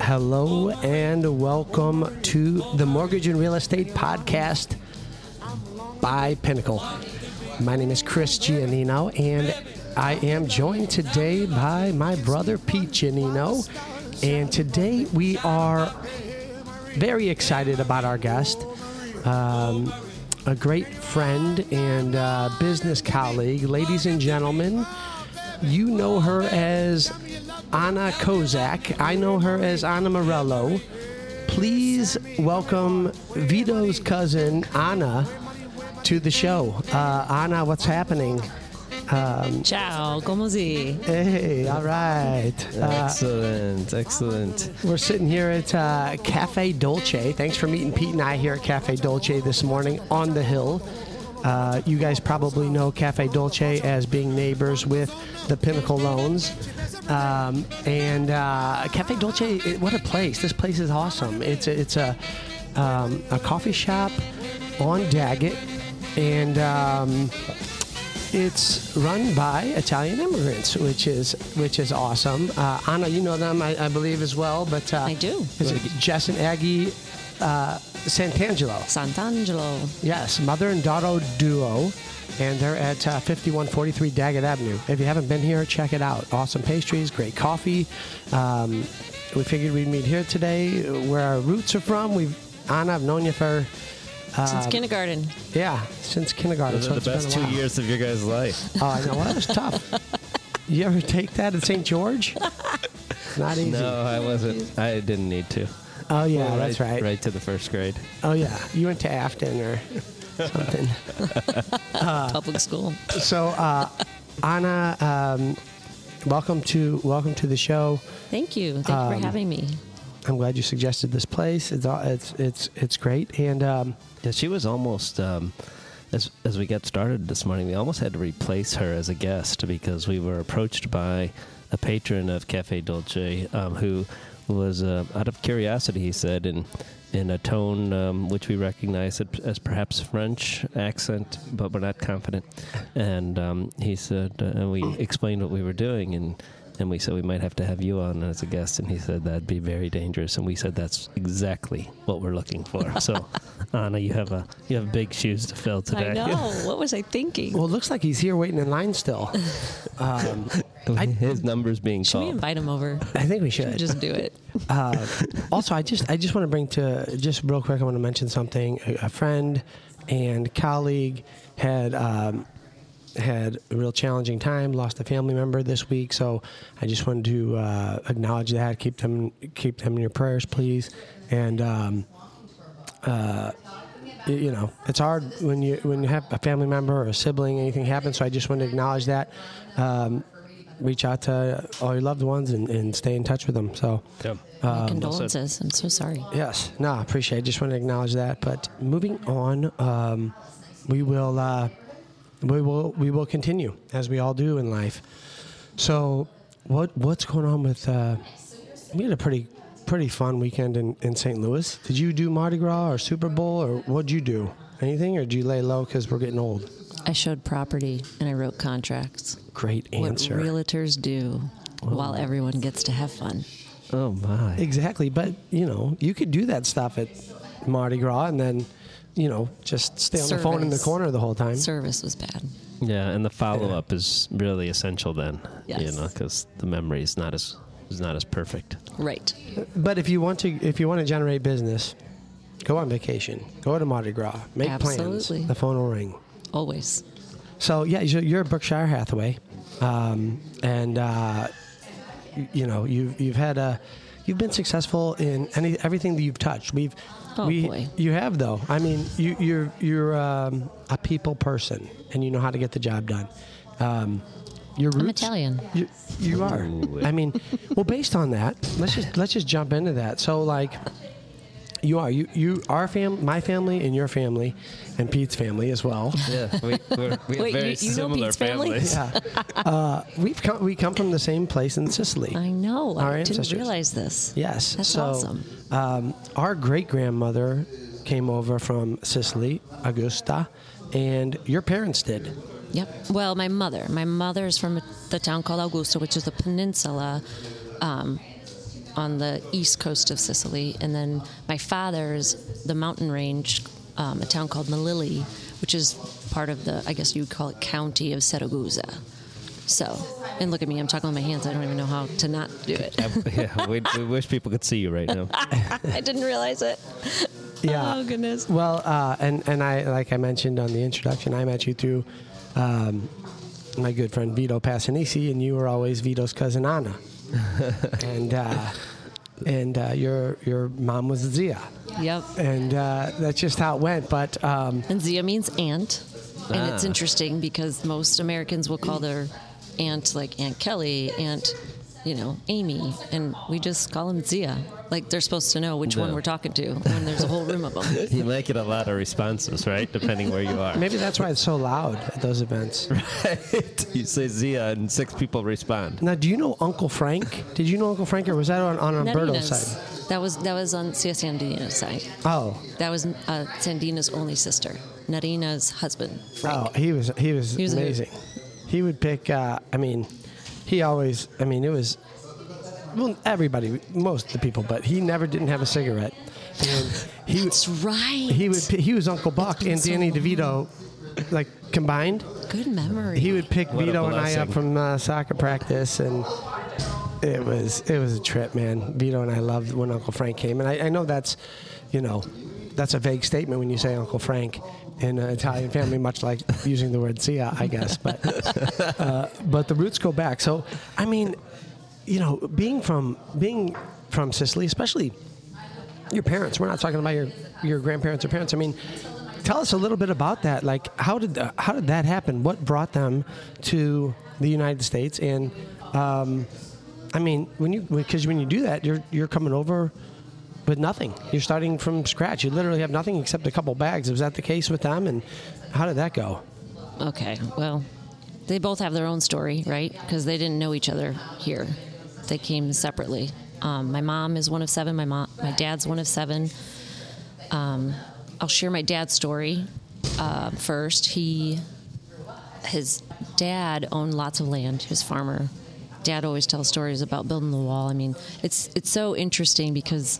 Hello and welcome to the Mortgage and Real Estate Podcast by Pinnacle. My name is Chris Gianino, and I am joined today by my brother Pete Gianino. And today we are very excited about our guest, a great friend and business colleague. Ladies and gentlemen, you know her as Anna Kozak. I know her as Anna Morello. Please welcome Vito's cousin, Anna, to the show. Anna, what's happening? Ciao, come si? Hey, all right. Excellent. We're sitting here at Cafe Dolce. Thanks for meeting Pete and I here at Cafe Dolce this morning on the Hill. You guys probably know Cafe Dolce as being neighbors with the Pinnacle Loans. Cafe Dolce, what a place. This place is awesome. It's a coffee shop on Daggett, and it's run by Italian immigrants, which is awesome. Anna, you know them, I believe, as well. But I do. Is it Jess and Aggie, Sant'Angelo. Yes, mother and daughter duo, and they're at 5143 Daggett Avenue. If you haven't been here, check it out. Awesome pastries, great coffee. We figured we'd meet here today, where our roots are from. Anna, I've known you for. Since kindergarten. Yeah, since kindergarten. Those are the best 2 years of your guys' life. Oh, I know. That was tough. You ever take that at St. George? Not easy. No, I wasn't. I didn't need to. Oh, yeah, well, that's right. Right to the first grade. Oh, yeah. You went to Afton or something. Public school. So, Anna, welcome to the show. Thank you. Thank you for having me. I'm glad you suggested this place. It's great. And yeah, she was almost as we got started this morning, we almost had to replace her as a guest because we were approached by a patron of Cafe Dolce who was out of curiosity, he said, and in a tone which we recognize as perhaps French accent, but we're not confident. And he said, and we explained what we were doing, and we said, we might have to have you on as a guest. And he said, that'd be very dangerous. And we said, that's exactly what we're looking for. So, Anna, you have big shoes to fill today. I know. What was I thinking? Well, it looks like he's here waiting in line still. His number's being called. Should we invite him over? I think we should. Just do it. Also, I just want to bring to, just real quick, I want to mention something. A friend and colleague had a real challenging time, lost a family member this week, so I just wanted to acknowledge that. Keep them in your prayers, please. And you know, it's hard when you have a family member or a sibling, anything happens. So I just wanted to acknowledge that. Reach out to all your loved ones and stay in touch with them. So my condolences. I'm so sorry. Yes, no, I appreciate it. Just want to acknowledge that. But moving on, we will continue as we all do in life. So, what's going on with? We had a pretty fun weekend in St. Louis. Did you do Mardi Gras or Super Bowl, or what'd you do? Anything, or did you lay low because we're getting old? I showed property and I wrote contracts. Great answer. What realtors do while everyone gets to have fun. Oh my! Exactly, but you know you could do that stuff at Mardi Gras and then. You know, just stay on the phone in the corner the whole time. Service was bad. Yeah, and the follow-up is really essential then. Yes. You know, because the memory is not as perfect. Right. But if you want to generate business, go on vacation, go to Mardi Gras, make plans. The phone will ring. Always. So yeah, you're at Berkshire Hathaway, you know you've been successful in everything that you've touched. Boy. You have, though. I mean, you're a people person, and you know how to get the job done. Your roots, I'm Italian. You are. I mean, well, based on that, let's just jump into that. So, like, you are my family, and your family, and Pete's family as well. Yeah, we have very similar families. Yeah. We come from the same place in Sicily. I know. I didn't realize this. Yes. That's awesome. Our great-grandmother came over from Sicily, Augusta, and your parents did. Yep. Well, my mother is from the town called Augusta, which is a peninsula on the east coast of Sicily, and then my father's, the mountain range, a town called Melilli, which is part of the, I guess you'd call it, county of Siracusa. So, and look at me, I'm talking with my hands. I don't even know how to not do it. Yeah, we wish people could see you right now. I didn't realize it. Yeah. Oh, goodness. Well, and I, like I mentioned on the introduction, I met you through my good friend Vito Passanisi, and you were always Vito's cousin Anna. And your mom was Zia. Yep. And that's just how it went. But and Zia means aunt. And it's interesting because most Americans will call their aunt, like Aunt Kelly, Aunt, you know, Amy, and we just call them Zia. Like, they're supposed to know which one we're talking to when there's a whole room of them. You might get a lot of responses, right, depending where you are. Maybe that's why it's so loud at those events. Right. You say Zia, and 6 people respond. Now, do you know Uncle Frank? Did you know Uncle Frank, or was that on Umberto's side? That was on Sia Sandino's side. Oh. That was Sandino's only sister, Narina's husband, Frank. Oh, he was amazing. He would pick, it was, well, everybody, most of the people, but he never didn't have a cigarette. And that's right. He was Uncle Buck and Danny DeVito, like, combined. Good memory. He would pick Vito and I up from soccer practice, and it was a trip, man. Vito and I loved when Uncle Frank came, and I know that's, you know, that's a vague statement when you say Uncle Frank in an Italian family, much like using the word Zia, I guess. But the roots go back. So, I mean, you know, being from Sicily, especially your parents. We're not talking about your grandparents or parents. I mean, tell us a little bit about that. Like, how did that happen? What brought them to the United States? And I mean, when you do that, you're coming over with nothing. You're starting from scratch. You literally have nothing except a couple bags. Was that the case with them? And how did that go? Okay. Well, they both have their own story, right? Because they didn't know each other here. They came separately. My mom is one of 7. My dad's one of 7. I'll share my dad's story first. His dad owned lots of land. He was a farmer. Dad always tells stories about building the wall. I mean, it's so interesting because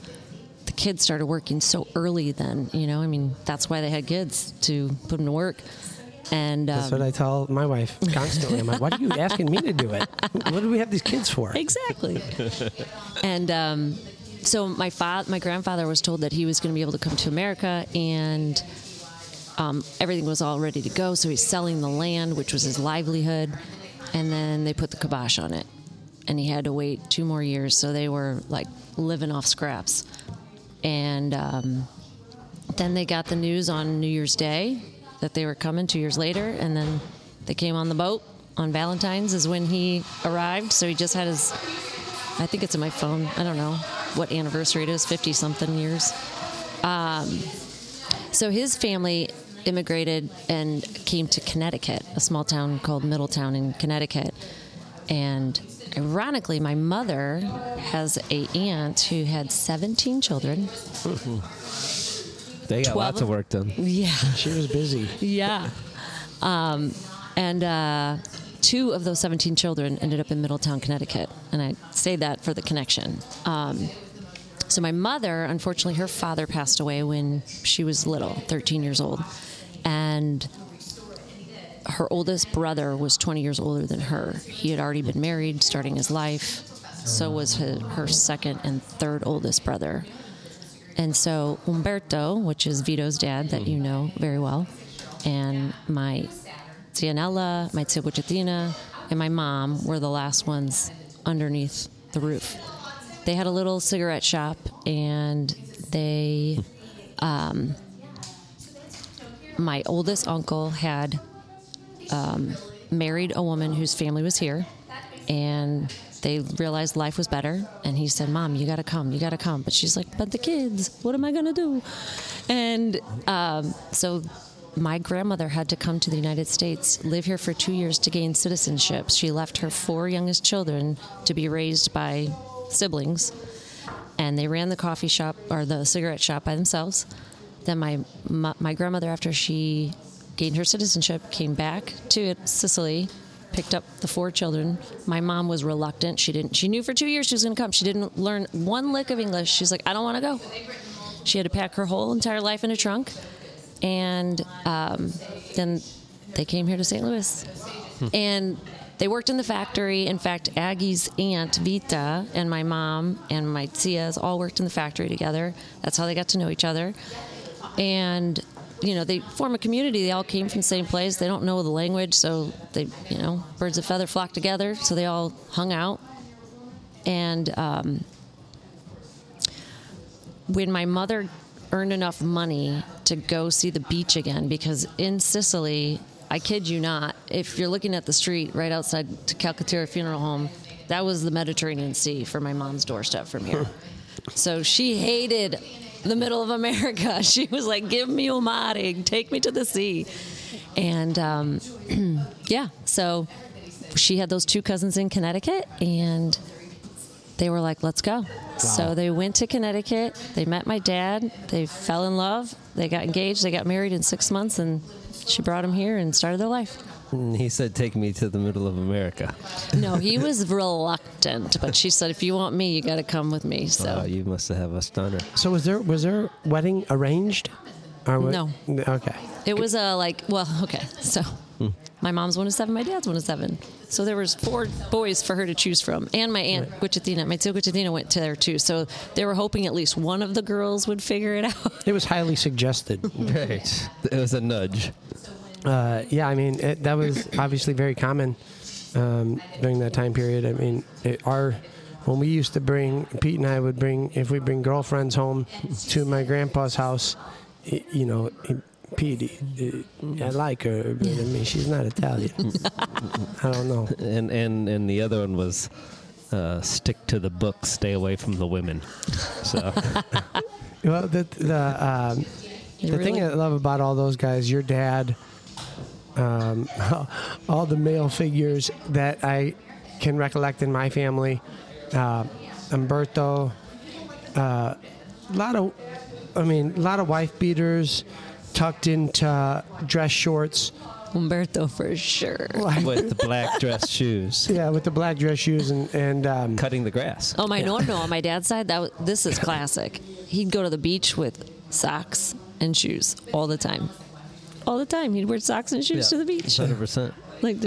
the kids started working so early then, you know? I mean, that's why they had kids, to put them to work. And that's what I tell my wife constantly. I'm like, why are you asking me to do it? What do we have these kids for? Exactly. And so my grandfather was told that he was going to be able to come to America, and everything was all ready to go. So he's selling the land, which was his livelihood. And then they put the kibosh on it, and he had to wait 2 more years. So they were, like, living off scraps. And then they got the news on New Year's Day that they were coming 2 years later, and then they came on the boat on Valentine's is when he arrived. So he just had his, I think it's in my phone, I don't know what anniversary it is, 50-something years. So his family immigrated and came to Connecticut, a small town called Middletown in Connecticut. And ironically, my mother has an aunt who had 17 children. They got lots of work done. Yeah. She was busy. Yeah. And 2 of those 17 children ended up in Middletown, Connecticut. And I say that for the connection. So my mother, unfortunately, her father passed away when she was little, 13 years old. And her oldest brother was 20 years older than her. He had already been married, starting his life. So was her second and third oldest brother. And so Umberto, which is Vito's dad that you know very well, and my Tianella, my tia Guichetina, and my mom were the last ones underneath the roof. They had a little cigarette shop, and they, my oldest uncle had married a woman whose family was here, and they realized life was better, and he said, Mom, you gotta come. But she's like, but the kids, what am I gonna do? And so my grandmother had to come to the United States, live here for 2 years to gain citizenship. She left her 4 youngest children to be raised by siblings, and they ran the coffee shop, or the cigarette shop, by themselves. Then my grandmother, after she gained her citizenship, came back to Sicily, picked up the four children. My mom was reluctant. She knew for 2 years she was going to come. She didn't learn one lick of English. She's like, I don't want to go. She had to pack her whole entire life in a trunk. And then they came here to St. Louis. And they worked in the factory. In fact, Aggie's aunt, Vita, and my mom and my tias all worked in the factory together. That's how they got to know each other. And, you know, they form a community. They all came from the same place. They don't know the language, so they, you know, birds of feather flock together. So they all hung out. And when my mother earned enough money to go see the beach again, because in Sicily, I kid you not, if you're looking at the street right outside to Calcaterra Funeral Home, that was the Mediterranean Sea for my mom's doorstep from here. So she hated the middle of America. She was like, give me un mare, take me to the sea. And yeah, so she had those two cousins in Connecticut, and they were like, let's go. Wow. So they went to Connecticut, they met my dad, they fell in love, they got engaged, they got married in 6 months, and she brought him here and started their life. He said, take me to the middle of America. No, he was reluctant, but she said, if you want me, you got to come with me. So you must have a stunner. So was there wedding arranged? No. Okay. It was okay. So my mom's one of seven, my dad's one of seven. So there was four boys for her to choose from. And my aunt, right. Guichetina, my tia Guichetina went to there too. So they were hoping at least one of the girls would figure it out. It was highly suggested. Right. It was a nudge. Yeah, I mean, that was obviously very common during that time period. I mean, when we used to bring, Pete and I would bring, if we bring girlfriends home to my grandpa's house, you know, Pete, I like her, but I mean, she's not Italian. I don't know. And the other one was stick to the book, stay away from the women. So, well, the thing I love about all those guys, your dad, all the male figures that I can recollect in my family, Umberto, a lot of wife beaters tucked into dress shorts. Umberto for sure. With the black dress shoes. Yeah, with the black dress shoes and cutting the grass. Oh, my nonno on my dad's side, this is classic. He'd go to the beach with socks and shoes all the time. All the time. He'd wear socks and shoes to the beach. 100%. Like,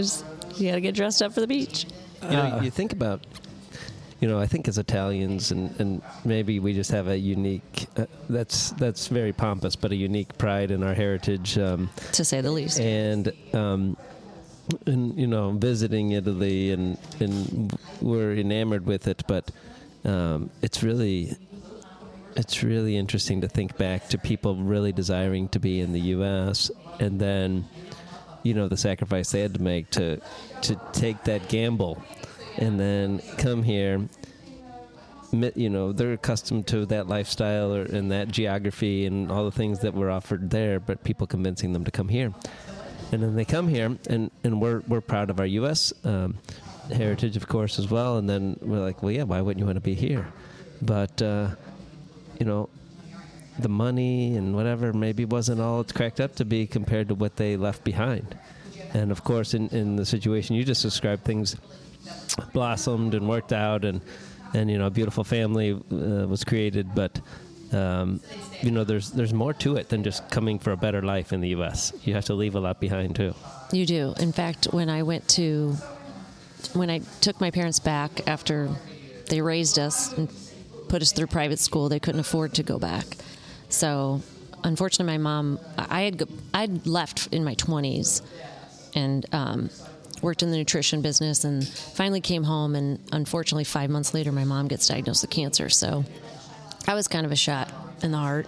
you got to get dressed up for the beach. You know, you think about, you know, I think as Italians, and maybe we just have a unique, that's very pompous, but a unique pride in our heritage. To say the least. And you know, visiting Italy, and we're enamored with it, but it's really interesting to think back to people really desiring to be in the U.S., and then, you know, the sacrifice they had to make to take that gamble. And then come here, you know, they're accustomed to that lifestyle and that geography and all the things that were offered there, but people convincing them to come here. And then they come here, and we're proud of our U.S. Heritage, of course, as well. And then we're like, well, yeah, why wouldn't you want to be here? But, you know, the money and whatever maybe wasn't all it's cracked up to be compared to what they left behind. And, of course, in the situation you just described, things blossomed and worked out, and you know, a beautiful family was created, but you know, there's more to it than just coming for a better life in the U.S. You have to leave a lot behind too. You do. In fact, when I took my parents back after they raised us and put us through private school, they couldn't afford to go back. So unfortunately, my mom, I'd left in my 20s, and worked in the nutrition business, and finally came home, and unfortunately 5 months later my mom gets diagnosed with cancer, so I was kind of a shot in the heart.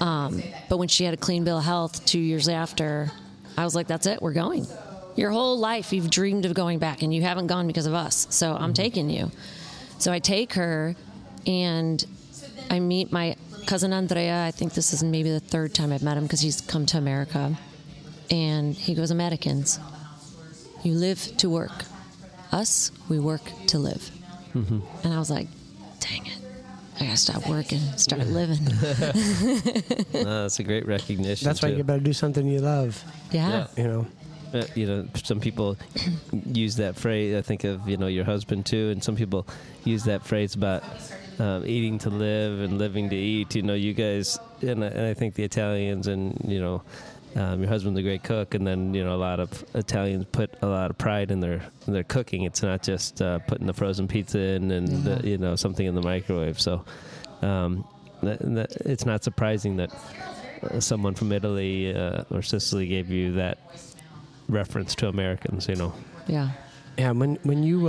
But when she had a clean bill of health 2 years after, I was like, that's it, we're going. Your whole life you've dreamed of going back, and you haven't gone because of us, so I'm taking you. So I take her, and I meet my cousin Andrea. I think this is maybe the third time I've met him, because he's come to America, and he goes, Americans, you live to work. Us, we work to live. Mm-hmm. And I was like, dang it. I got to stop working, start living. No, that's a great recognition. That's why you better do something you love. Yeah. You know. you know, some people use that phrase. I think of, you know, your husband too, and some people use that phrase about eating to live and living to eat. You know, you guys, and I think the Italians, and, you know, your husband's a great cook, and then, you know, a lot of Italians put a lot of pride in their cooking. It's not just putting the frozen pizza in and the, you know, something in the microwave. So it's not surprising that someone from Italy or Sicily gave you that reference to Americans, you know. Yeah. Yeah. When you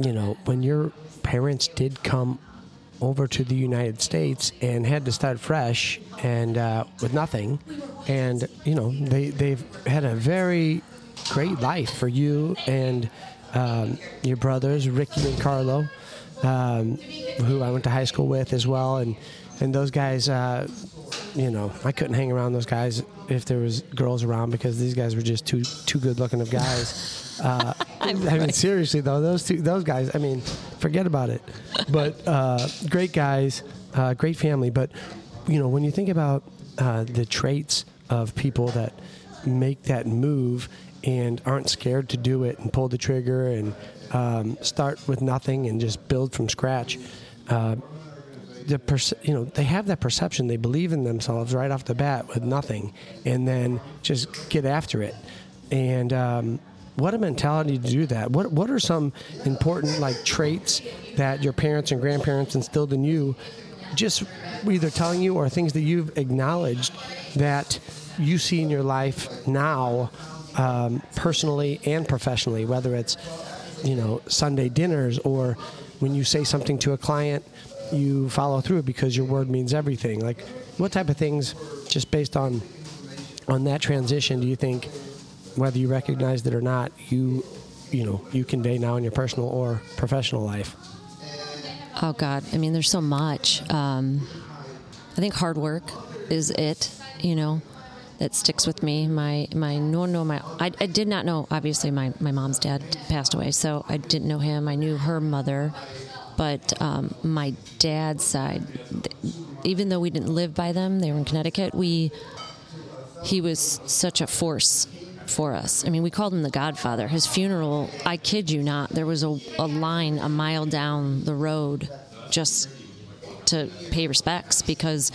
you know, when your parents did come over to the United States and had to start fresh and with nothing, and, you know, they've had a very great life for you and your brothers, Ricky and Carlo, who I went to high school with as well, and those guys, you know, I couldn't hang around those guys if there was girls around because these guys were just too good looking of guys. I mean, seriously though, those guys, I mean, forget about it. But great guys, great family. But, you know, when you think about the traits of people that make that move and aren't scared to do it and pull the trigger and start with nothing and just build from scratch, you know, they have that perception. They believe in themselves right off the bat with nothing, and then just get after it. And what a mentality to do that. What are some important, like, traits that your parents and grandparents instilled in you, just either telling you or things that you've acknowledged that you see in your life now, personally and professionally, whether it's, you know, Sunday dinners or when you say something to a client, you follow through because your word means everything. Like, what type of things, just based on that transition, do you think, whether you recognized it or not, you know, you convey now in your personal or professional life? Oh God, I mean, there's so much. I think hard work is it, you know, that sticks with me. I did not know, obviously, my mom's dad passed away, so I didn't know him. I knew her mother. But my dad's side, even though we didn't live by them, they were in Connecticut, he was such a force for us. I mean, we called him the Godfather. His funeral, I kid you not, there was a line a mile down the road just to pay respects because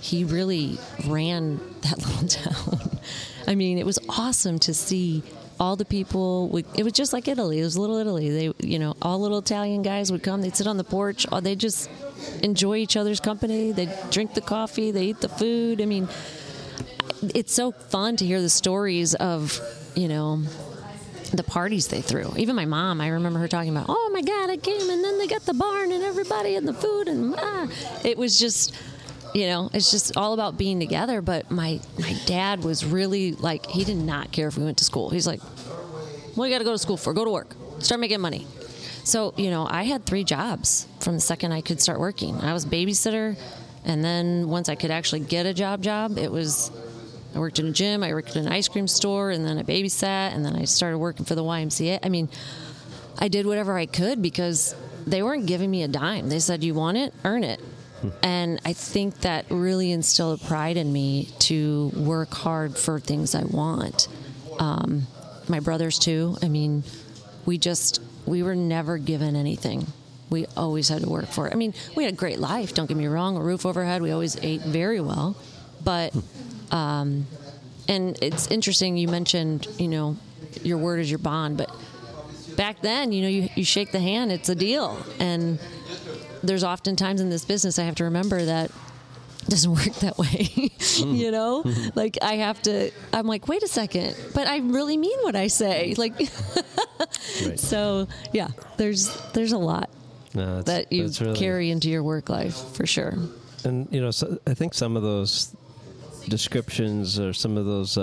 he really ran that little town. I mean, it was awesome to see. All the people, it was just like Italy. It was Little Italy. They, you know, all little Italian guys would come. They'd sit on the porch. Or they'd just enjoy each other's company. They'd drink the coffee. They eat the food. I mean, it's so fun to hear the stories of, you know, the parties they threw. Even my mom, I remember her talking about, oh, my God, I came, and then they got the barn and everybody and the food. And it was just... You know, it's just all about being together. But my dad was really, like, he did not care if we went to school. He's like, what do you got to go to school for? Go to work. Start making money. So, you know, I had 3 jobs from the second I could start working. I was a babysitter, and then once I could actually get a job, it was, I worked in a gym, I worked in an ice cream store, and then I babysat, and then I started working for the YMCA. I mean, I did whatever I could because they weren't giving me a dime. They said, you want it? Earn it. And I think that really instilled a pride in me to work hard for things I want. My brothers, too. I mean, we were never given anything. We always had to work for it. I mean, we had a great life, don't get me wrong, a roof over our head. We always ate very well. But, and it's interesting, you mentioned, you know, your word is your bond. But back then, you know, you shake the hand, it's a deal. And... there's often times in this business I have to remember that it doesn't work that way, you know? Like, I'm like, wait a second, but I really mean what I say. Like, right. So, yeah, there's a lot that you really carry into your work life, for sure. And, you know, so I think some of those descriptions or some of those,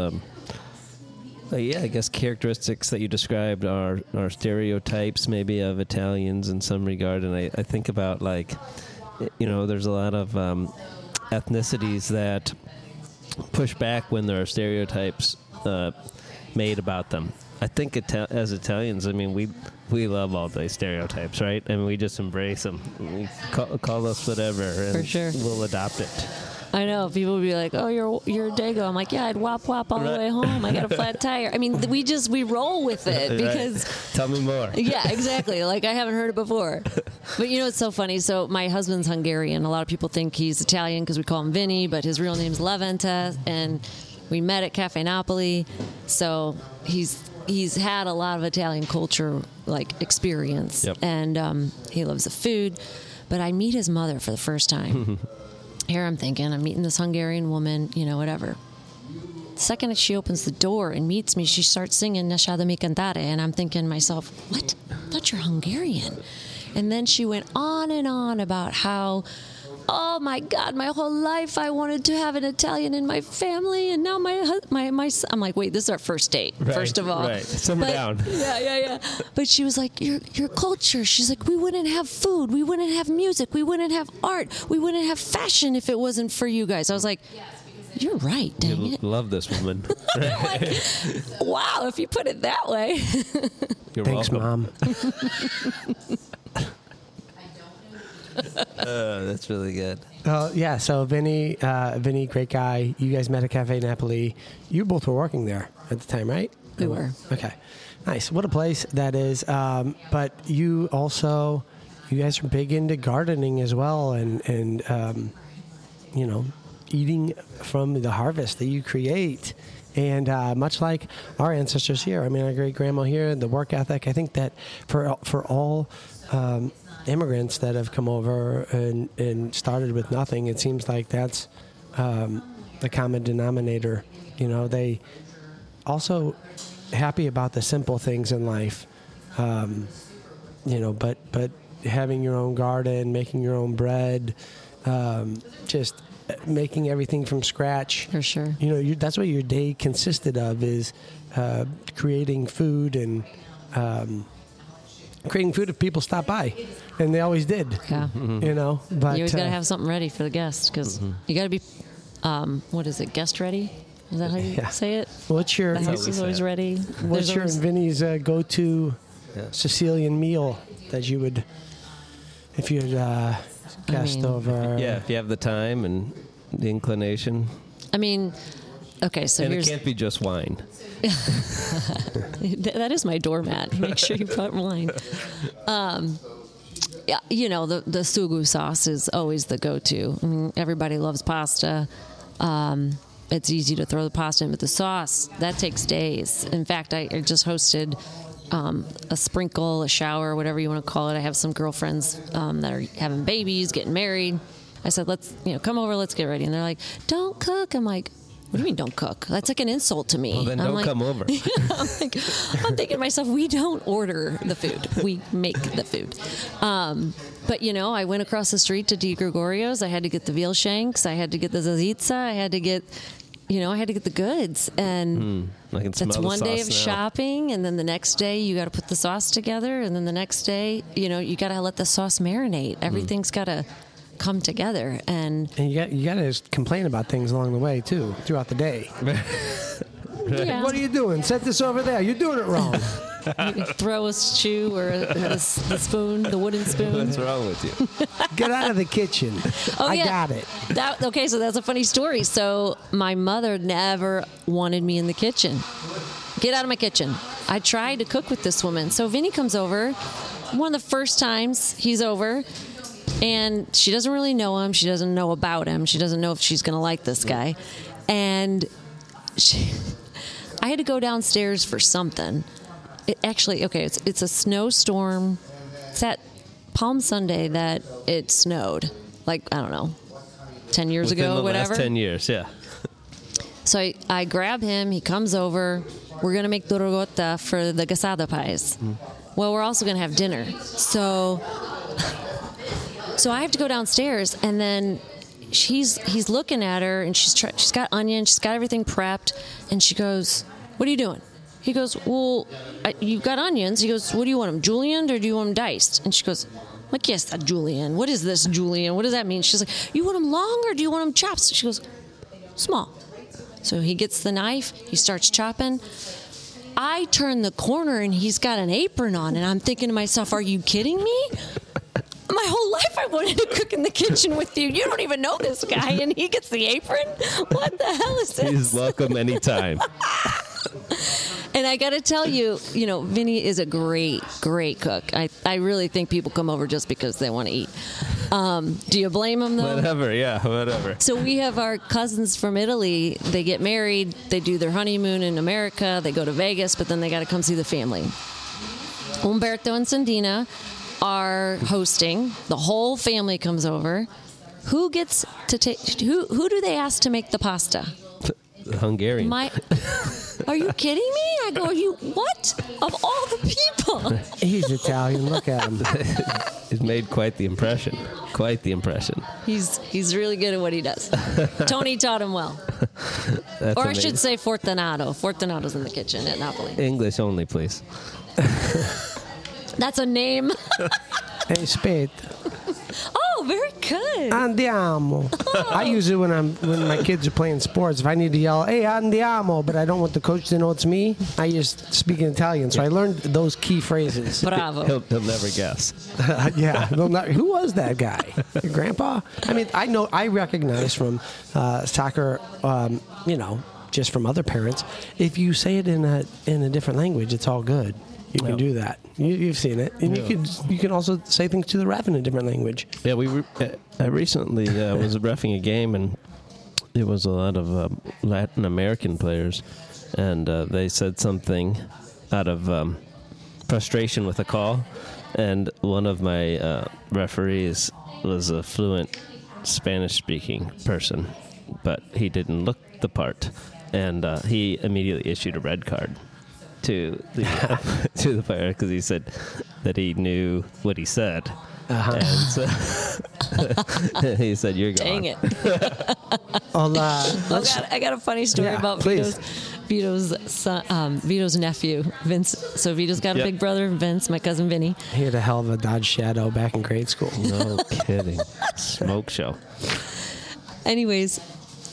I guess characteristics that you described are stereotypes maybe of Italians in some regard. And I think about, like, you know, there's a lot of ethnicities that push back when there are stereotypes made about them. I think as Italians, I mean, we love all these stereotypes, right? I mean, we just embrace them. We call us whatever. And for sure. We'll adopt it. I know. People would be like, oh, you're a Dago. I'm like, yeah, I'd wop all the way home. I got a flat tire. I mean, we roll with it because... Right. Tell me more. Yeah, exactly. Like, I haven't heard it before. But you know what's so funny? So my husband's Hungarian. A lot of people think he's Italian because we call him Vinny, but his real name's Leventa, and we met at Cafe Napoli. So he's had a lot of Italian culture, like, experience. Yep. And he loves the food. But I meet his mother for the first time. Here I'm thinking, I'm meeting this Hungarian woman, you know, whatever. The second that she opens the door and meets me, she starts singing Neshada Mi Cantare, and I'm thinking to myself, what? I thought you're Hungarian. And then she went on and on about how, oh, my God, my whole life I wanted to have an Italian in my family, and now my son. I'm like, wait, this is our first date, right, first of all. Right, simmer down. Yeah. But she was like, your culture. She's like, we wouldn't have food. We wouldn't have music. We wouldn't have art. We wouldn't have fashion if it wasn't for you guys. I was like, you're right, dang it. Love this woman. Like, wow, if you put it that way. You're Thanks, welcome. Mom. That's really good. Yeah, so Vinny, great guy. You guys met at Cafe Napoli. You both were working there at the time, right? We were. Okay. Nice. What a place that is. But you guys are big into gardening as well and you know, eating from the harvest that you create. And much like our ancestors here, I mean, our great-grandma here, the work ethic, I think that for all... immigrants that have come over and started with nothing, it seems like that's the common denominator. You know, they also happy about the simple things in life, you know, but having your own garden, making your own bread, just making everything from scratch. For sure. You know, that's what your day consisted of is creating food and... creating food if people stop by, and they always did. Yeah, mm-hmm. You know, but you always got to have something ready for the guest because you got to be, what is it, guest ready? Is that how you say it? What's your the house is always ready? What's your Vinny's go-to Sicilian meal that you would, if you had guest over? Yeah, if you have the time and the inclination. I mean. Okay, so and it can't be just wine. That is my doormat. Make sure you put wine. Yeah, you know, the sugo sauce is always the go-to. I mean, everybody loves pasta. It's easy to throw the pasta in, but the sauce, that takes days. In fact, I just hosted a sprinkle, a shower, whatever you want to call it. I have some girlfriends that are having babies, getting married. I said, let's, you know, come over, let's get ready. And they're like, don't cook. I'm like... What do you mean don't cook? That's like an insult to me. Well, then don't come over. I'm thinking to myself, we don't order the food. We make the food. But, you know, I went across the street to Di Gregorio's. I had to get the veal shanks. I had to get the zazitza. I had to get the goods. And I can smell that's one day of shopping. And then the next day you got to put the sauce together. And then the next day, you know, you got to let the sauce marinate. Everything's got to... come together and you got to complain about things along the way too throughout the day. Yeah. What are you doing? Set this over there. You're doing it wrong. You throw a shoe or a spoon, the wooden spoon. What's wrong with you? Get out of the kitchen. I got it. Okay, so that's a funny story. So my mother never wanted me in the kitchen. Get out of my kitchen. I tried to cook with this woman. So Vinny comes over. One of the first times he's over. And she doesn't really know him. She doesn't know about him. She doesn't know if she's going to like this guy. And I had to go downstairs for something. It's a snowstorm. It's that Palm Sunday that it snowed. Like, I don't know, 10 years ago or whatever. Last 10 years, yeah. So I grab him. He comes over. We're going to make durugota for the gasada pies. Mm. Well, we're also going to have dinner. So I have to go downstairs, and then he's looking at her, and she's got onion, she's got everything prepped, and she goes, "What are you doing?" He goes, "Well, you've got onions." He goes, "What do you want them, julienned or do you want them diced?" And she goes, "I'm like, yes, that julienne. What is this julienne? What does that mean?" She's like, "You want them long or do you want them chopped?" She goes, "Small." So he gets the knife, he starts chopping. I turn the corner, and he's got an apron on, and I'm thinking to myself, "Are you kidding me?" My whole life I wanted to cook in the kitchen with you. You don't even know this guy, and he gets the apron? What the hell is this? He's welcome anytime. And I got to tell you, you know, Vinny is a great, great cook. I really think people come over just because they want to eat. Do you blame them, though? Whatever, yeah, whatever. So we have our cousins from Italy. They get married. They do their honeymoon in America. They go to Vegas, but then they got to come see the family. Umberto and Sandina are hosting. The whole family comes over. Who gets to take... Who do they ask to make the pasta? The Hungarian. Are you kidding me? I go, you what? Of all the people. He's Italian. Look at him. He's made quite the impression. Quite the impression. He's really good at what he does. Tony taught him well. That's or amazing. I should say Fortunato. Fortunato's in the kitchen at Napoli. English only, please. That's a name. Hey, Spade. Oh, very good. Andiamo. Oh. I use it when my kids are playing sports. If I need to yell, hey, andiamo, but I don't want the coach to know it's me, I just speak in Italian. So I learned those key phrases. Bravo. He'll never guess. Yeah. Who was that guy? Your grandpa? I mean, I recognize from soccer, just from other parents, if you say it in a different language, it's all good. You can do that. You've seen it, and you can also say things to the ref in a different language. Yeah, I recently was refing a game, and it was a lot of Latin American players, and they said something out of frustration with a call, and one of my referees was a fluent Spanish-speaking person, but he didn't look the part, and he immediately issued a red card to the player because he said that he knew what he said. Uh-huh. And so he said, you're gone. Dang it. Hola. I got a funny story about Vito's son, Vito's nephew, Vince. So Vito's got a big brother, Vince, my cousin Vinny. He had a hell of a Dodge Shadow back in grade school. No kidding. Smoke show. Anyways,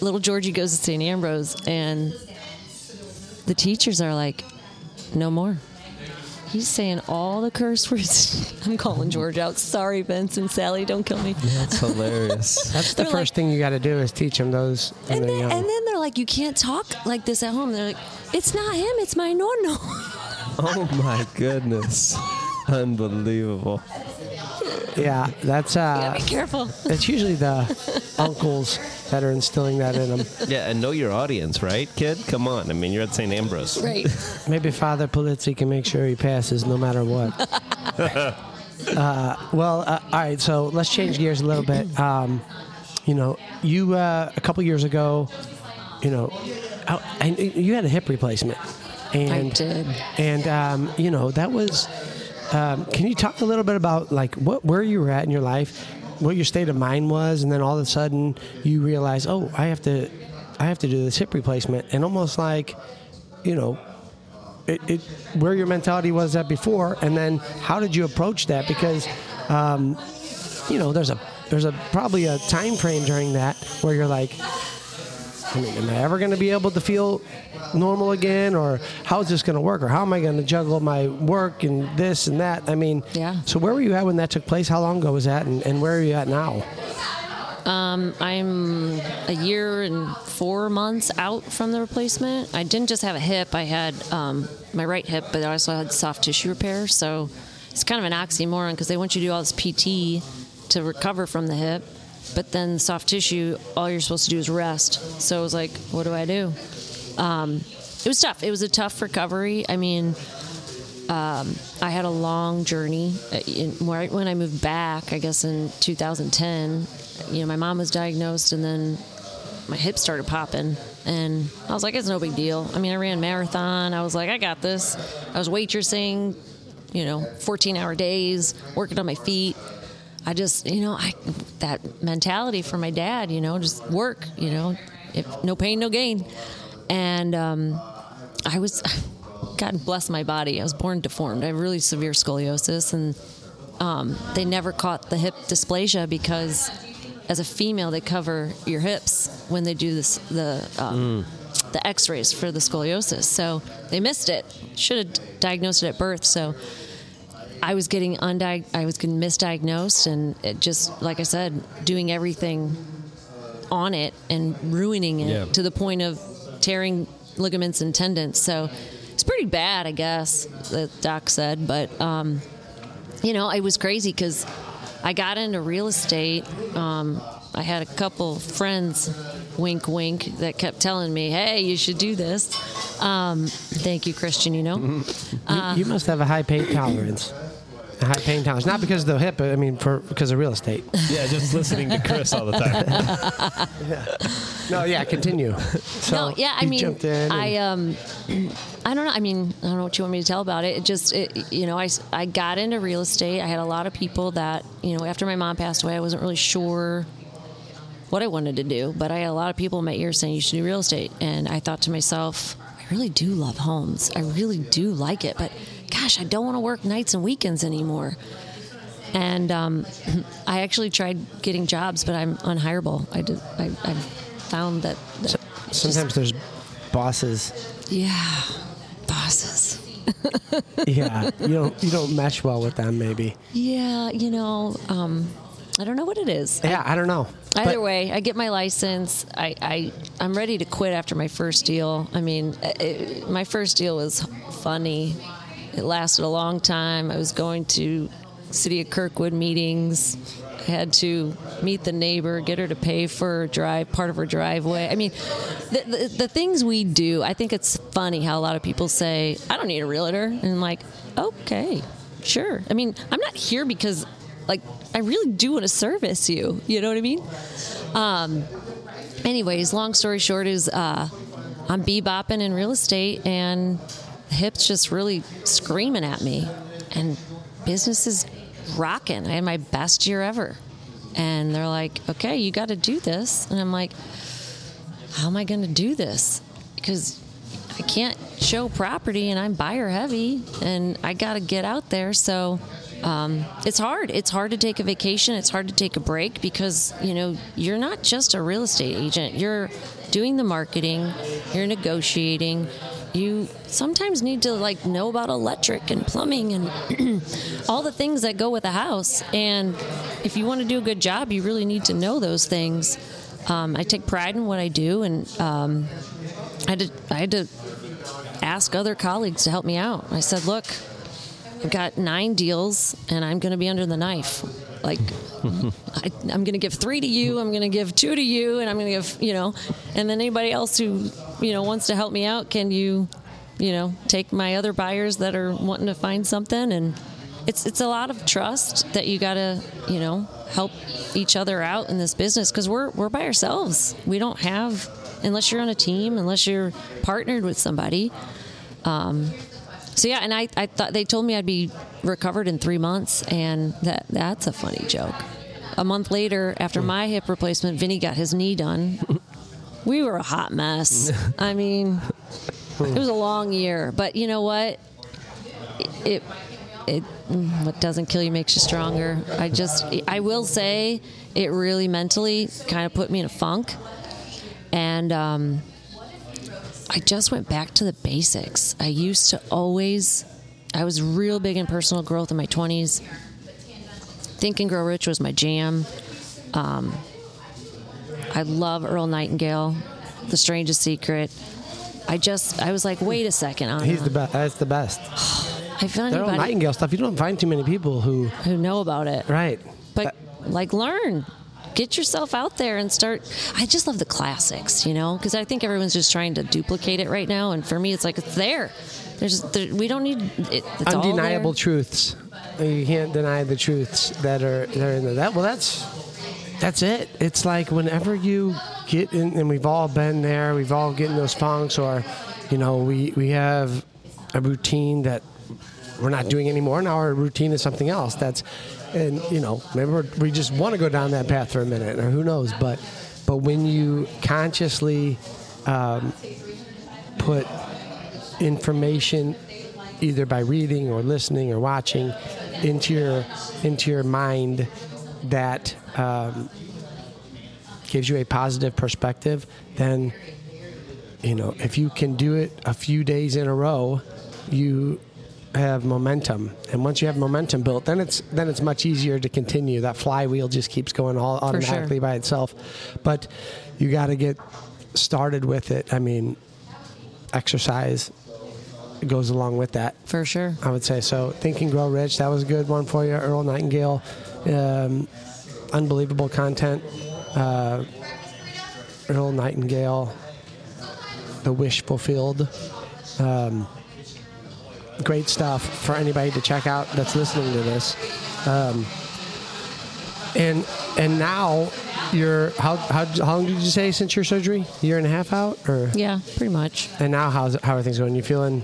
little Georgie goes to St. Ambrose, and the teachers are like, no more. He's saying all the curse words. I'm calling George out. Sorry, Vince and Sally, don't kill me. That's hilarious. That's the first thing you got to do is teach them those. And then they're like, you can't talk like this at home. They're like, it's not him, it's my nonno. Oh, my goodness. Unbelievable. Yeah, that's... you gotta be careful. It's usually the uncles that are instilling that in them. Yeah, and know your audience, right, kid? Come on. I mean, you're at St. Ambrose. Right. Maybe Father Polizzi can make sure he passes no matter what. All right, so let's change gears a little bit. A couple years ago, you had a hip replacement. And, I did. And, that was... can you talk a little bit about where you were at in your life, what your state of mind was, and then all of a sudden you realize, oh, I have to do this hip replacement, and almost where your mentality was at before, and then how did you approach that? Because there's probably a time frame during that where you're like, I mean, am I ever going to be able to feel normal again, or how is this going to work, or how am I going to juggle my work and this and that? I mean, so where were you at when that took place? How long ago was that, and where are you at now? I'm a year and 4 months out from the replacement. I didn't just have a hip. I had my right hip, but I also had soft tissue repair, so it's kind of an oxymoron because they want you to do all this PT to recover from the hip. But then soft tissue, all you're supposed to do is rest. So it was like, what do I do? It was tough. It was a tough recovery. I mean, I had a long journey. Right when I moved back, I guess in 2010, my mom was diagnosed, and then my hip started popping. And I was like, it's no big deal. I mean, I ran marathon. I was like, I got this. I was waitressing, 14-hour days, working on my feet. I just, that mentality from my dad, just work, if no pain, no gain. And God bless my body. I was born deformed. I have really severe scoliosis, and they never caught the hip dysplasia because as a female, they cover your hips when they do this, the x-rays for the scoliosis. So they missed it. Should have diagnosed it at birth. So I was getting misdiagnosed, and it just, like I said, doing everything on it and ruining it to the point of tearing ligaments and tendons. So it's pretty bad, I guess, the doc said. But, you know, it was crazy because I got into real estate. I had a couple friends, wink, wink, that kept telling me, hey, you should do this. Thank you, Chris Gianino. You must have a high pain tolerance. A high pain tolerance. Not because of the hip, I mean, because of real estate. Yeah, just listening to Chris all the time. No, yeah, continue. So no, yeah, I mean, I don't know. I mean, I don't know what you want me to tell about it. It just, you know, I got into real estate. I had a lot of people that, you know, after my mom passed away, I wasn't really sure what I wanted to do, but I had a lot of people in my ear saying you should do real estate. And I thought to myself, I really do love homes. I really do like it, but gosh, I don't want to work nights and weekends anymore. And I actually tried getting jobs, but I'm unhireable. I found that sometimes there's bosses. Yeah, bosses. Yeah, you don't mesh well with them, maybe. Yeah, you know, I don't know what it is. Yeah, I don't know. Either way, I get my license. I'm ready to quit after my first deal. I mean, my first deal was funny. It lasted a long time. I was going to City of Kirkwood meetings. I had to meet the neighbor, get her to pay for part of her driveway. I mean, the things we do, I think it's funny how a lot of people say, I don't need a realtor. And I'm like, okay, sure. I mean, I'm not here because... like, I really do want to service you. You know what I mean? Anyways, long story short is I'm bebopping in real estate, and the hip's just really screaming at me. And business is rocking. I had my best year ever. And they're like, okay, you got to do this. And I'm like, how am I going to do this? Because I can't show property, and I'm buyer heavy, and I got to get out there, so... it's hard. It's hard to take a vacation. It's hard to take a break because, you know, you're not just a real estate agent. You're doing the marketing. You're negotiating. You sometimes need to, like, know about electric and plumbing and all the things that go with a house. And if you want to do a good job, you really need to know those things. I take pride in what I do, and I had to ask other colleagues to help me out. I said, look, I've got 9 deals, and I'm going to be under the knife. Like, I'm going to give 3 to you, I'm going to give 2 to you, and I'm going to give, you know, and then anybody else who, you know, wants to help me out, can you, you know, take my other buyers that are wanting to find something? And it's a lot of trust that you got to, you know, help each other out in this business because we're by ourselves. We don't have, unless you're on a team, unless you're partnered with somebody, so yeah, and I thought they told me I'd be recovered in 3 months, and that's a funny joke. A month later, after my hip replacement, Vinny got his knee done. We were a hot mess. I mean, it was a long year, but you know what? It what doesn't kill you makes you stronger. I will say, it really mentally kind of put me in a funk, and I just went back to the basics. I was real big in personal growth in my 20s. Think and Grow Rich was my jam. I love Earl Nightingale, The Strangest Secret. I was like, wait a second, Anna. He's the best. That's the best. I found Earl Nightingale stuff. You don't find too many people who know about it. Right. But like, learn. Get yourself out there and start. I just love the classics, you know, because I think everyone's just trying to duplicate it right now. And for me, it's like, it's there. We don't need it. It's undeniable all there. Truths. You can't deny the truths that are in there. That's it. It's like whenever you get in, and we've all been there. We've all get in those funks, or, you know, we have a routine that we're not doing anymore. Now our routine is something else. And, you know, maybe we just want to go down that path for a minute, or who knows. But when you consciously put information, either by reading or listening or watching, into your mind that gives you a positive perspective, then, you know, if you can do it a few days in a row, you have momentum, and once you have momentum built, then it's much easier to continue. That flywheel just keeps going all automatically by itself. But you got to get started with it. I mean, exercise goes along with that. For sure. I would say so. Think and Grow Rich, that was a good one for you. Earl Nightingale, unbelievable content. Earl Nightingale, The Wish Fulfilled. Great stuff for anybody to check out that's listening to this. And now you're how long did you say since your surgery? A year and a half out, or yeah, pretty much. And now how are things going? You feeling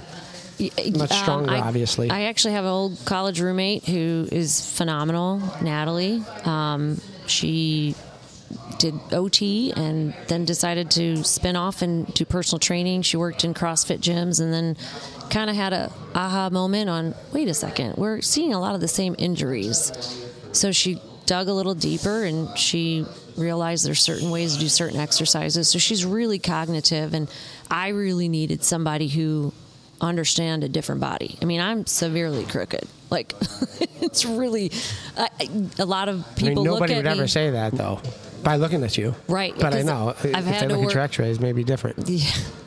much stronger? Obviously, I actually have an old college roommate who is phenomenal, Natalie. She did OT and then decided to spin off and do personal training. She worked in CrossFit gyms and then kind of had a aha moment on, wait a second, we're seeing a lot of the same injuries. So she dug a little deeper and she realized there's certain ways to do certain exercises. So she's really cognitive, and I really needed somebody who understand a different body. I mean, I'm severely crooked. Like, it's really a lot of people. I mean, nobody would ever say that though by looking at you, right? But I know if they look at your X-rays, maybe different. Yeah,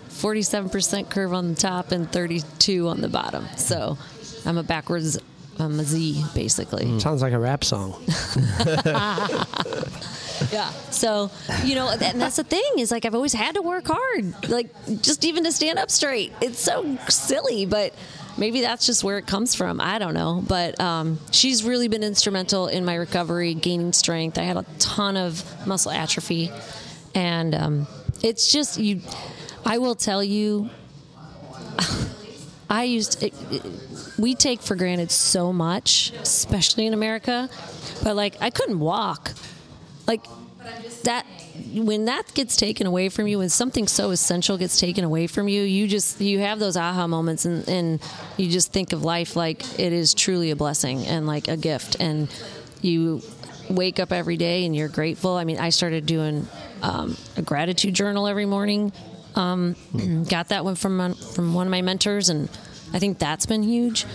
47% curve on the top and 32 on the bottom. So I'm a backwards. A Z, basically. Sounds like a rap song. Yeah. So, you know, and that's the thing is, like, I've always had to work hard, like, just even to stand up straight. It's so silly, but maybe that's just where it comes from. I don't know. But she's really been instrumental in my recovery, gaining strength. I had a ton of muscle atrophy. And it's just, I will tell you, we take for granted so much, especially in America, but like I couldn't walk like that. When that gets taken away from you, when something so essential gets taken away from you, you have those aha moments and you just think of life like it is truly a blessing and like a gift, and you wake up every day and you're grateful. I mean, I started doing a gratitude journal every morning. Got that one from one of my mentors, and I think that's been huge.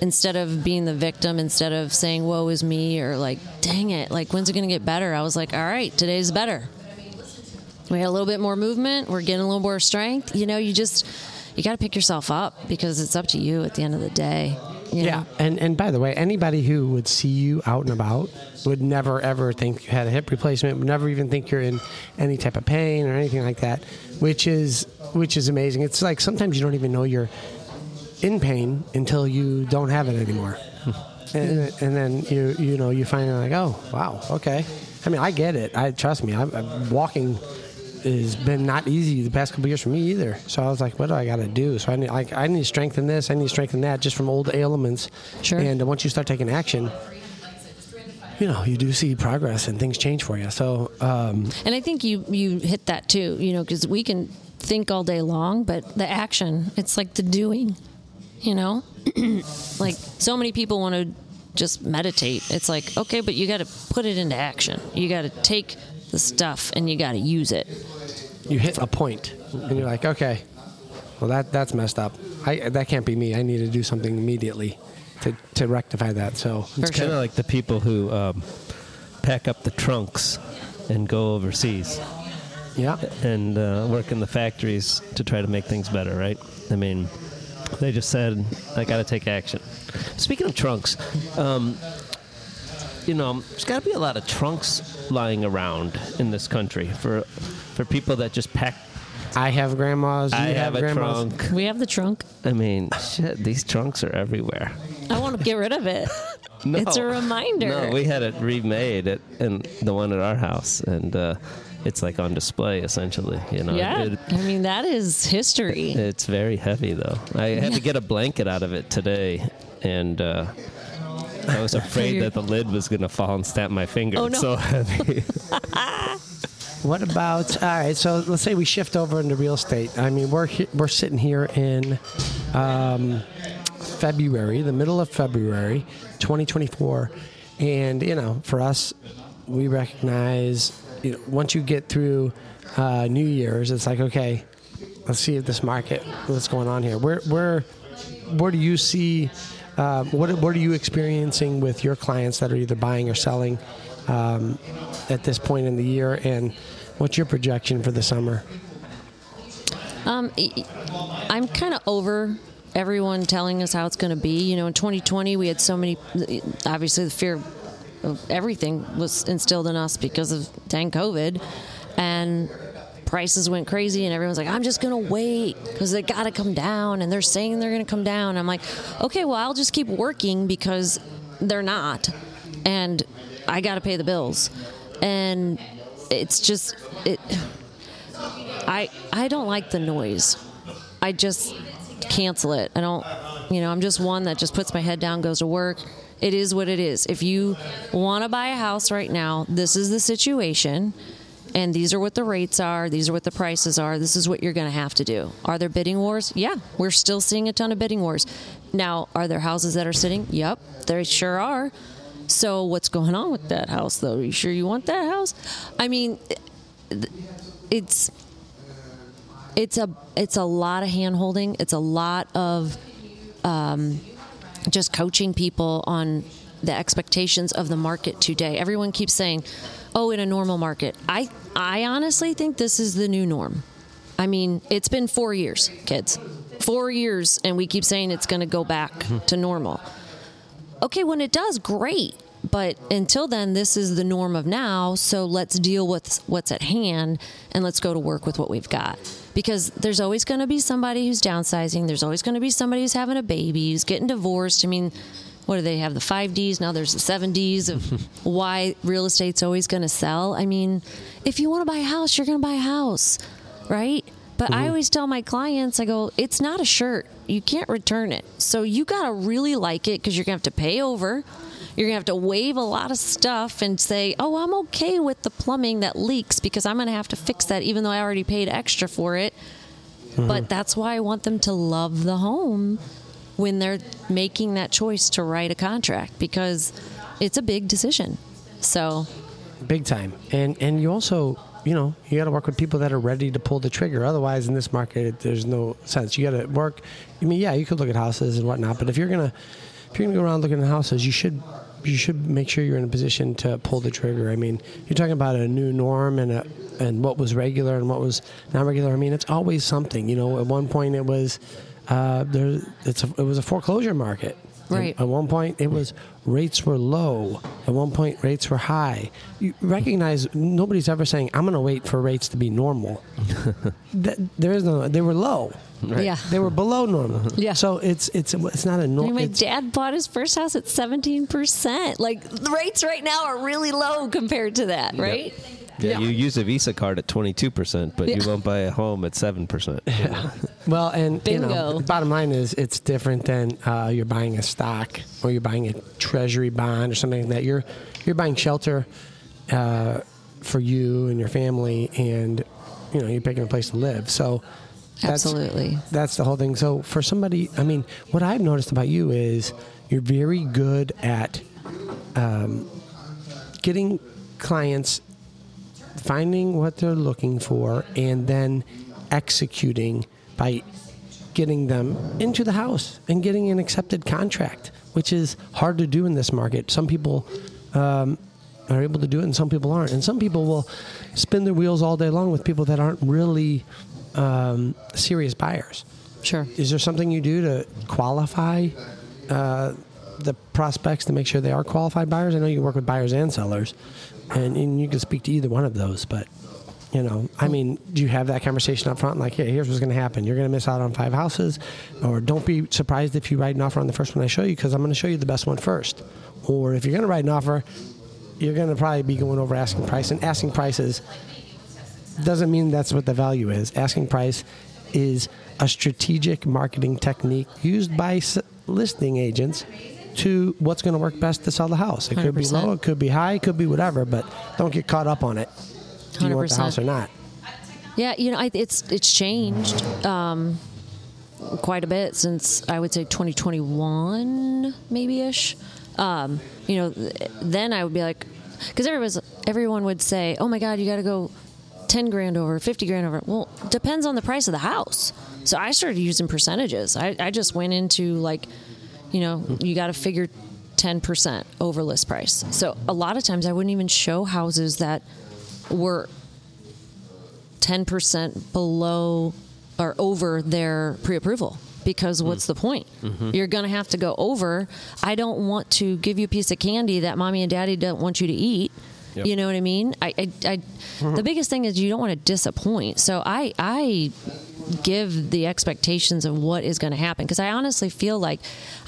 Instead of being the victim, instead of saying woe is me or like dang it, like when's it gonna get better, I was like, all right, today's better. We had a little bit more movement, we're getting a little more strength. You know, you gotta pick yourself up because it's up to you at the end of the day. Yeah. And by the way, anybody who would see you out and about would never, ever think you had a hip replacement, would never even think you're in any type of pain or anything like that, which is amazing. It's like sometimes you don't even know you're in pain until you don't have it anymore. And then, you know, you find out like, oh, wow, okay. I mean, I get it. Trust me, I'm walking has been not easy the past couple of years for me either. So I was like, what do I got to do? So I need to strengthen this, I need to strengthen that, just from old ailments. Sure. And once you start taking action, you know, you do see progress and things change for you. So, and I think you hit that too, you know, because we can think all day long, but the action, it's like the doing, you know, like so many people want to just meditate. It's like, okay, but you got to put it into action. You got to take the stuff and you got to use it. You hit a point and you're like, okay, well that's messed up. That can't be me. I need to do something immediately to rectify that. So it's kind of like the people who pack up the trunks and go overseas. Yeah. And work in the factories to try to make things better, right? I mean, they just said, I got to take action. Speaking of trunks, you know, there's got to be a lot of trunks lying around in this country for people that just pack. I have grandmas. I have a trunk. We have the trunk. I mean, shit, these trunks are everywhere. I want to get rid of it. No, it's a reminder. No, we had it remade in the one at our house, and it's like on display essentially. You know. Yeah, I mean that is history. It's very heavy though. I had to get a blanket out of it today, and. I was afraid that the lid was going to fall and snap my finger. Oh, no. It's so heavy. What about, all right, so let's say we shift over into real estate. I mean, we're sitting here in February, the middle of February, 2024. And, you know, for us, we recognize, you know, once you get through New Year's, it's like, okay, let's see if this market, what's going on here. We're where do you see, what are you experiencing with your clients that are either buying or selling at this point in the year, and what's your projection for the summer? I'm kind of over everyone telling us how it's going to be. You know, in 2020, we had so many, obviously the fear of everything was instilled in us because of dang COVID, and prices went crazy, and everyone's like, I'm just going to wait because they got to come down, and they're saying they're going to come down. I'm like, okay, well, I'll just keep working because they're not, and I got to pay the bills. And it's just, I don't like the noise. I just cancel it. I don't, you know, I'm just one that just puts my head down, goes to work. It is what it is. If you want to buy a house right now, this is the situation, and these are what the rates are. These are what the prices are. This is what you're going to have to do. Are there bidding wars? Yeah, we're still seeing a ton of bidding wars. Now, are there houses that are sitting? Yep, there sure are. So what's going on with that house, though? Are you sure you want that house? I mean, it's a lot of hand-holding. It's a lot of just coaching people on the expectations of the market today. Everyone keeps saying, oh, in a normal market. I honestly think this is the new norm. I mean, it's been 4 years, kids. 4 years, and we keep saying it's going to go back to normal. Okay, when it does, great. But until then, this is the norm of now, so let's deal with what's at hand, and let's go to work with what we've got. Because there's always going to be somebody who's downsizing. There's always going to be somebody who's having a baby, who's getting divorced. I mean, what do they have, the 5Ds? Now there's the 7Ds of why real estate's always going to sell. I mean, if you want to buy a house, you're going to buy a house, right? But I always tell my clients, I go, it's not a shirt. You can't return it. So you got to really like it because you're going to have to pay over. You're going to have to waive a lot of stuff and say, oh, I'm okay with the plumbing that leaks because I'm going to have to fix that even though I already paid extra for it. Mm-hmm. But that's why I want them to love the home when they're making that choice to write a contract, because it's a big decision. So big time. And you also, you know, you got to work with people that are ready to pull the trigger. Otherwise, in this market, there's no sense. You got to work. I mean, yeah, you could look at houses and whatnot, but if you're gonna go around looking at houses, you should make sure you're in a position to pull the trigger. I mean, you're talking about a new norm and what was regular and what was not regular. I mean, it's always something. You know, at one point it was it was a foreclosure market. Right. At one point, it was rates were low. At one point, rates were high. You recognize nobody's ever saying, I'm going to wait for rates to be normal. There is no. They were low. Right? Yeah. They were below normal. Yeah. So it's not a normal. My dad bought his first house at 17%. Like, the rates right now are really low compared to that, right? Yep. Yeah, you use a Visa card at 22%, but you won't buy a home at 7%. Yeah. Well, and bingo. You know, the bottom line is it's different than you're buying a stock or you're buying a treasury bond or something like that. You're buying shelter for you and your family, and you know you're picking a place to live. So absolutely, that's the whole thing. So for somebody, I mean, what I've noticed about you is you're very good at getting clients, finding what they're looking for, and then executing by getting them into the house and getting an accepted contract, which is hard to do in this market. Some people are able to do it, and some people aren't. And some people will spin their wheels all day long with people that aren't really serious buyers. Sure. Is there something you do to qualify the prospects to make sure they are qualified buyers? I know you work with buyers and sellers. And you can speak to either one of those, but, you know, I mean, do you have that conversation up front? Like, hey, here's what's going to happen. You're going to miss out on 5 houses, or don't be surprised if you write an offer on the first one I show you, because I'm going to show you the best one first. Or if you're going to write an offer, you're going to probably be going over asking price. And asking prices doesn't mean that's what the value is. Asking price is a strategic marketing technique used by listing agents to what's going to work best to sell the house. It 100%. Could be low, it could be high, it could be whatever, but don't get caught up on it. Do you 100%. Want the house or not? Yeah, you know, it's changed quite a bit since, I would say, 2021, maybe-ish. You know, then I would be like, because everyone would say, oh my God, you got to go $10,000 over, $50,000 over. Well, depends on the price of the house. So I started using percentages. I just went into like, you know, you got to figure 10% over list price. So a lot of times I wouldn't even show houses that were 10% below or over their pre-approval, because what's the point? Mm-hmm. You're going to have to go over. I don't want to give you a piece of candy that mommy and daddy don't want you to eat. Yep. You know what I mean? The biggest thing is you don't want to disappoint. So I give the expectations of what is going to happen, because I honestly feel like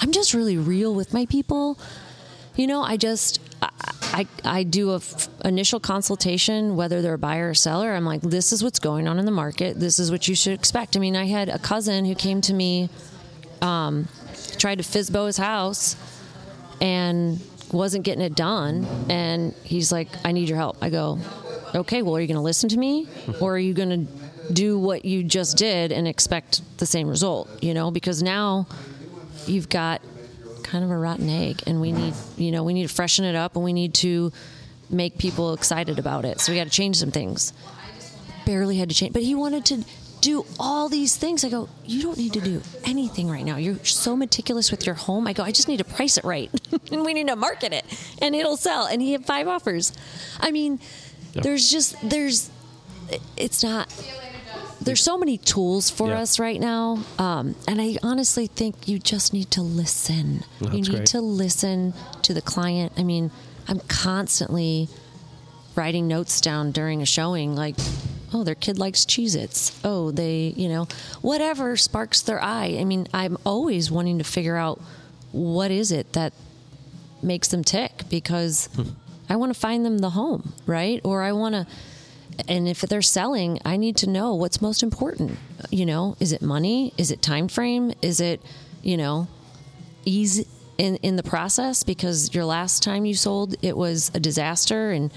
I'm just really real with my people. You know, I do an initial consultation, whether they're a buyer or seller. I'm like, this is what's going on in the market. This is what you should expect. I mean, I had a cousin who came to me, tried to FSBO his house and wasn't getting it done. And he's like, I need your help. I go, okay, well, are you going to listen to me or are you going to do what you just did and expect the same result? You know, because now you've got kind of a rotten egg, and we need to freshen it up, and we need to make people excited about it. So we got to change some things. Barely had to change, but he wanted to do all these things. I go, you don't need to do anything right now. You're so meticulous with your home. I go, I just need to price it right, and we need to market it, and it'll sell. And he had 5 offers. I mean, yep. There's so many tools for us right now, and I honestly think you just need to listen. That's you need great. To listen to the client. I mean, I'm constantly writing notes down during a showing, like, oh, their kid likes Cheez-Its. Oh, they, you know, whatever sparks their eye. I mean, I'm always wanting to figure out what is it that makes them tick, because I want to find them the home, right? Or I want to... And if they're selling, I need to know what's most important. You know, is it money? Is it time frame? Is it, you know, ease in the process? Because your last time you sold, it was a disaster. And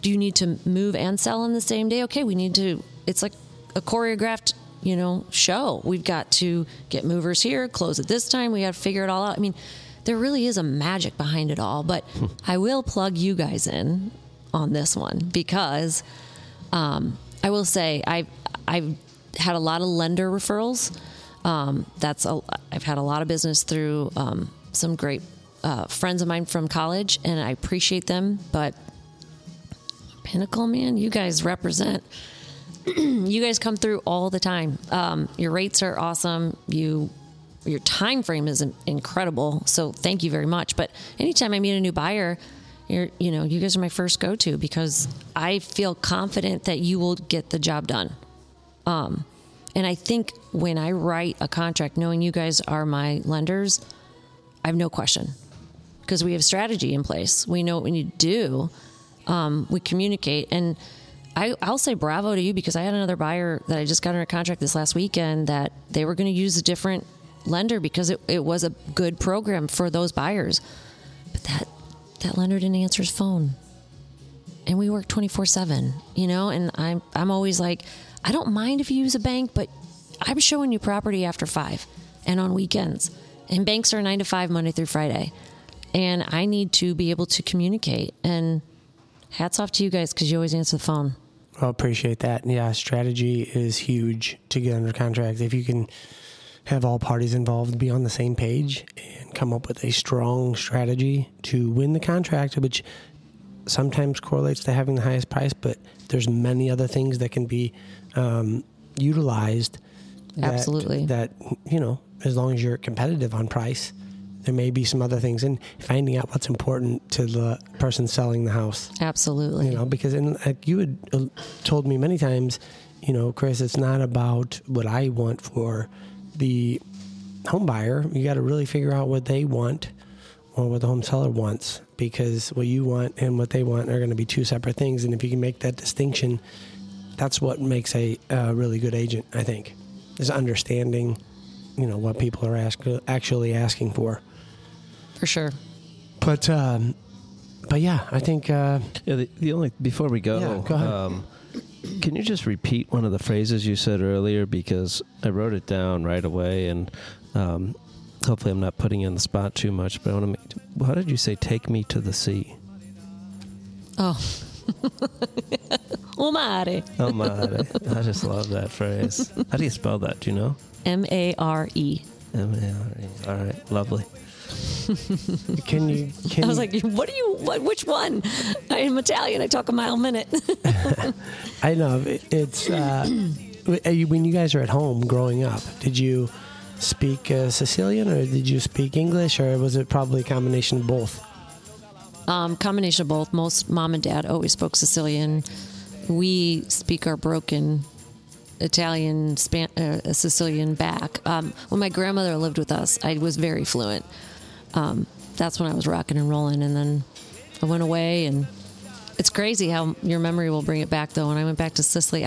do you need to move and sell on the same day? Okay, we need to, it's like a choreographed, you know, show. We've got to get movers here, close at this time. We got to figure it all out. I mean, there really is a magic behind it all. But I will plug you guys in on this one, because... I will say I've had a lot of lender referrals. I've had a lot of business through some great friends of mine from college, and I appreciate them. But Pinnacle, man, you guys represent. You guys come through all the time. Your rates are awesome. Your time frame is incredible. So thank you very much. But anytime I meet a new buyer, you guys are my first go-to, because I feel confident that you will get the job done. And I think when I write a contract, knowing you guys are my lenders, I have no question, because we have strategy in place. We know what we need to do. We communicate, and I'll say bravo to you, because I had another buyer that I just got under contract this last weekend that they were going to use a different lender because it was a good program for those buyers. But that lender didn't answer his phone, and we work 24/7, you know, and I'm always like, I don't mind if you use a bank, but I'm showing you property after 5 and on weekends, and banks are 9 to 5 Monday through Friday. And I need to be able to communicate, and hats off to you guys, 'cause you always answer the phone. I appreciate that. Yeah. Strategy is huge to get under contract. If you can have all parties involved be on the same page and come up with a strong strategy to win the contract, which sometimes correlates to having the highest price, but there's many other things that can be utilized. Absolutely. That, you know, as long as you're competitive on price, there may be some other things, and finding out what's important to the person selling the house. Absolutely. You know, because like you had told me many times, you know, Chris, it's not about what I want for the home buyer. You got to really figure out what they want, or what the home seller wants, because what you want and what they want are going to be two separate things. And if you can make that distinction, that's what makes a really good agent, I think, is understanding, you know, what people are actually asking for. For sure. But yeah, I think... the only... Before we go... Yeah, go ahead. Can you just repeat one of the phrases you said earlier? Because I wrote it down right away, and hopefully I'm not putting you on the spot too much, but I want to make... How did you say, take me to the sea? Oh, Umare. Umare. I just love that phrase. How do you spell that? Do you know? M-A-R-E. M-A-R-E. All right. Lovely. Can I was like, what do you, what, which one? I am Italian. I talk a mile a minute. I know. It's, when you guys are at home growing up, did you speak Sicilian or did you speak English or was it probably a combination of both? Combination of both. Most mom and dad always spoke Sicilian. We speak our broken Italian, Sicilian back. When my grandmother lived with us, I was very fluent. That's when I was rocking and rolling, and then I went away, and it's crazy how your memory will bring it back, though. When I went back to Sicily,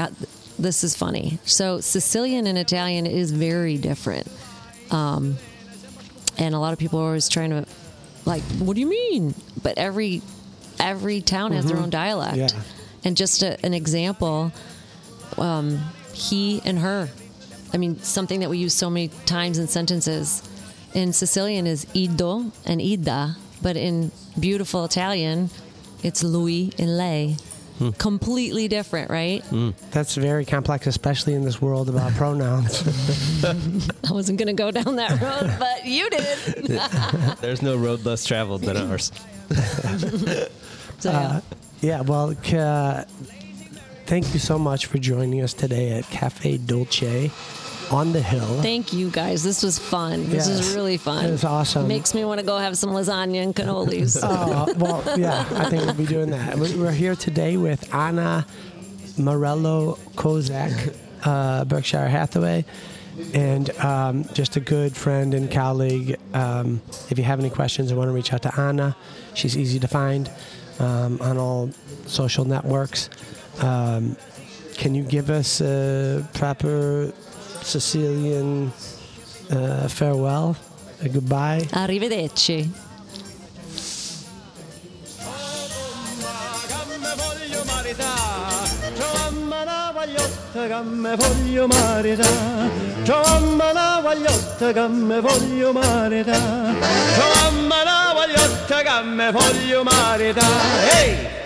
this is funny. So Sicilian and Italian is very different, and a lot of people are always trying to, like, what do you mean? But every town has their own dialect, and just an example, he and her. I mean, something that we use so many times in sentences. In Sicilian is Ido and Ida, but in beautiful Italian, it's lui and lei. Completely different, right? That's very complex, especially in this world about pronouns. I wasn't going to go down that road, but you did. There's no road less traveled than ours. So, thank you so much for joining us today at Cafe Dolce on the Hill. Thank you, guys. This was fun. This is really fun. It was awesome. It makes me want to go have some lasagna and cannolis. I think we'll be doing that. We're here today with Anna Morello Kozak, Berkshire Hathaway, and just a good friend and colleague. If you have any questions and want to reach out to Anna, she's easy to find on all social networks. Can you give us a proper Sicilian farewell, a goodbye? Arrivederci. Hey!